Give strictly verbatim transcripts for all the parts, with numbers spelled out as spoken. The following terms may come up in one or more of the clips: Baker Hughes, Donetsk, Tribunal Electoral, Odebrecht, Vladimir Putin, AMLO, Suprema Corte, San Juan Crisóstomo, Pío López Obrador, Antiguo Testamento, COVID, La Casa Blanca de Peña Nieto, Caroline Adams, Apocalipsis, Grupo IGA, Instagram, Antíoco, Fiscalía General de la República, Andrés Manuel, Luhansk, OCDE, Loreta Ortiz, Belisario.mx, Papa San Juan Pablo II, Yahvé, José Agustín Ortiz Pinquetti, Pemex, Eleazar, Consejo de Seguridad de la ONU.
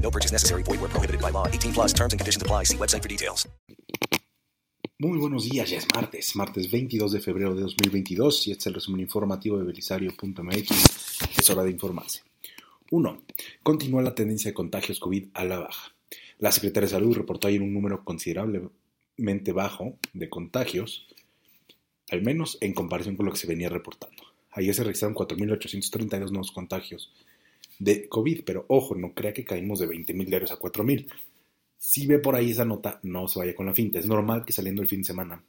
No purchase necessary. Void where prohibited by law. eighteen plus. Terms and conditions apply. See website for details. Muy buenos días. Ya es martes. Martes veintidós de febrero de dos mil veintidós. Y este es el resumen informativo de Belisario punto M X. Es hora de informarse. uno. Continúa la tendencia de contagios COVID a la baja. La Secretaría de Salud reportó ayer un número considerablemente bajo de contagios, al menos en comparación con lo que se venía reportando. Ayer se registraron cuatro mil ochocientos treinta y dos nuevos contagios de COVID, pero ojo, no crea que caímos de veinte mil diarios a cuatro mil. Si ve por ahí esa nota, no se vaya con la finta. Es normal que saliendo el fin de semana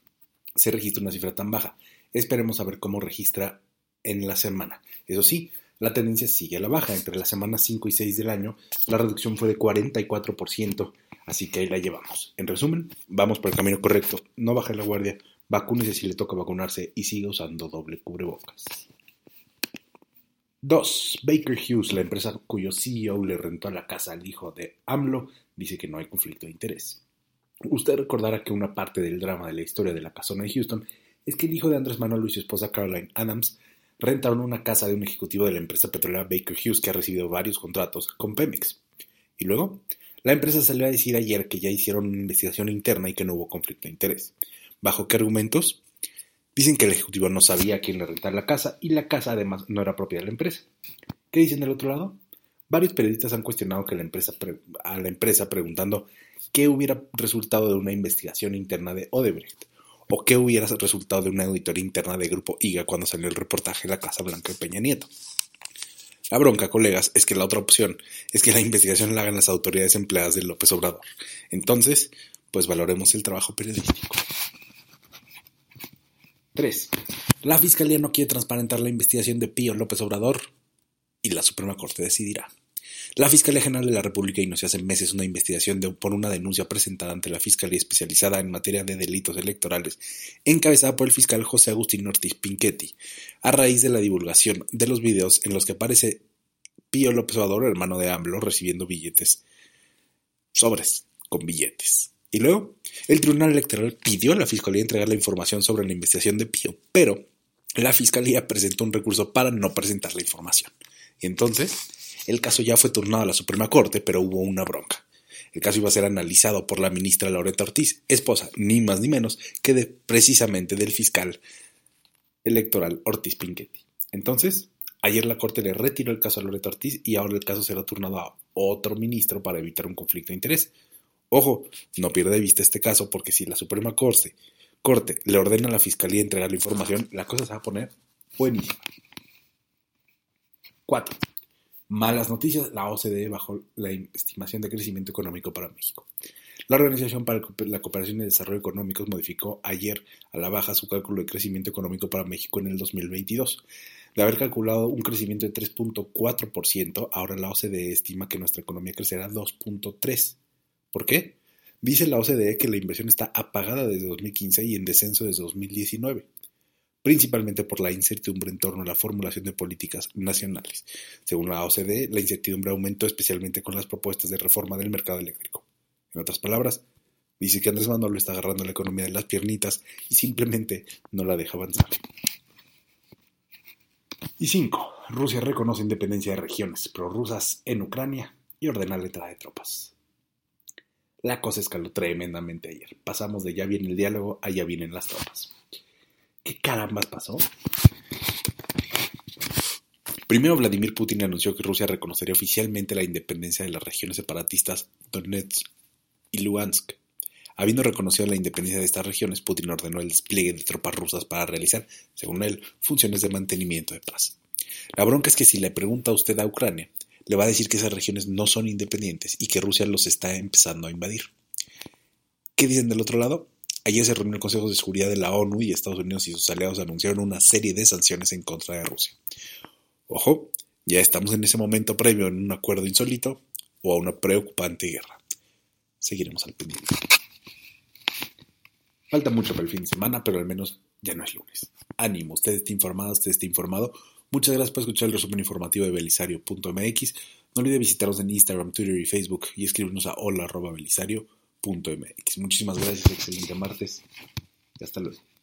se registre una cifra tan baja. Esperemos a ver cómo registra en la semana. Eso sí, la tendencia sigue a la baja. Entre las semanas cinco y seis del año, la reducción fue de cuarenta y cuatro por ciento, así que ahí la llevamos. En resumen, vamos por el camino correcto. No baje la guardia, vacúnese si le toca vacunarse y siga usando doble cubrebocas. dos. Baker Hughes, la empresa cuyo C E O le rentó la casa al hijo de AMLO, dice que no hay conflicto de interés. Usted recordará que una parte del drama de la historia de la casona de Houston es que el hijo de Andrés Manuel y su esposa Caroline Adams rentaron una casa de un ejecutivo de la empresa petrolera Baker Hughes que ha recibido varios contratos con Pemex. Y luego, la empresa salió a decir ayer que ya hicieron una investigación interna y que no hubo conflicto de interés. ¿Bajo qué argumentos? Dicen que el ejecutivo no sabía a quién le rentaba la casa y la casa además no era propia de la empresa. ¿Qué dicen del otro lado? Varios periodistas han cuestionado que la empresa pre- a la empresa preguntando qué hubiera resultado de una investigación interna de Odebrecht o qué hubiera resultado de una auditoría interna de Grupo I G A cuando salió el reportaje de La Casa Blanca de Peña Nieto. La bronca, colegas, es que la otra opción es que la investigación la hagan las autoridades empleadas de López Obrador. Entonces, pues valoremos el trabajo periodístico. tres. La Fiscalía no quiere transparentar la investigación de Pío López Obrador y la Suprema Corte decidirá. La Fiscalía General de la República inició hace meses una investigación de, por una denuncia presentada ante la Fiscalía Especializada en Materia de Delitos Electorales, encabezada por el fiscal José Agustín Ortiz Pinquetti, a raíz de la divulgación de los videos en los que aparece Pío López Obrador, hermano de AMLO, recibiendo billetes, sobres con billetes. Y luego, el Tribunal Electoral pidió a la Fiscalía entregar la información sobre la investigación de Pío, pero la Fiscalía presentó un recurso para no presentar la información. Y entonces, el caso ya fue turnado a la Suprema Corte, pero hubo una bronca. El caso iba a ser analizado por la ministra Loreta Ortiz, esposa, ni más ni menos, que de, precisamente del fiscal electoral Ortiz Pinquetti. Entonces, ayer la Corte le retiró el caso a Loreta Ortiz y ahora el caso será turnado a otro ministro para evitar un conflicto de interés. Ojo, no pierda de vista este caso porque si la Suprema Corte, Corte le ordena a la Fiscalía entregar la información, la cosa se va a poner buenísima. cuatro. Malas noticias, la O C D E bajó la estimación de crecimiento económico para México. La Organización para la Cooperación y el Desarrollo Económicos modificó ayer a la baja su cálculo de crecimiento económico para México en el dos mil veintidós. De haber calculado un crecimiento de tres punto cuatro por ciento, ahora la O C D E estima que nuestra economía crecerá dos punto tres por ciento. ¿Por qué? Dice la O C D E que la inversión está apagada desde dos mil quince y en descenso desde dos mil diecinueve, principalmente por la incertidumbre en torno a la formulación de políticas nacionales. Según la O C D E, la incertidumbre aumentó especialmente con las propuestas de reforma del mercado eléctrico. En otras palabras, dice que Andrés Manuel está agarrando la economía de las piernitas y simplemente no la deja avanzar. Y cinco. Rusia reconoce independencia de regiones prorrusas en Ucrania y ordena la entrada de tropas. La cosa escaló tremendamente ayer. Pasamos de ya viene el diálogo a ya vienen las tropas. ¿Qué carambas pasó? Primero, Vladimir Putin anunció que Rusia reconocería oficialmente la independencia de las regiones separatistas Donetsk y Luhansk. Habiendo reconocido la independencia de estas regiones, Putin ordenó el despliegue de tropas rusas para realizar, según él, funciones de mantenimiento de paz. La bronca es que si le pregunta a usted a Ucrania, le va a decir que esas regiones no son independientes y que Rusia los está empezando a invadir. ¿Qué dicen del otro lado? Ayer se reunió el Consejo de Seguridad de la ONU y Estados Unidos y sus aliados anunciaron una serie de sanciones en contra de Rusia. Ojo, ya estamos en ese momento previo a un acuerdo insólito o a una preocupante guerra. Seguiremos al pendiente. Falta mucho para el fin de semana, pero al menos ya no es lunes. Ánimo, usted está informado, usted está informado. Muchas gracias por escuchar el resumen informativo de Belisario punto eme equis. No olvide visitarnos en Instagram, Twitter y Facebook y escribirnos a hola arroba belisario punto eme equis. Muchísimas gracias, excelente martes y hasta luego.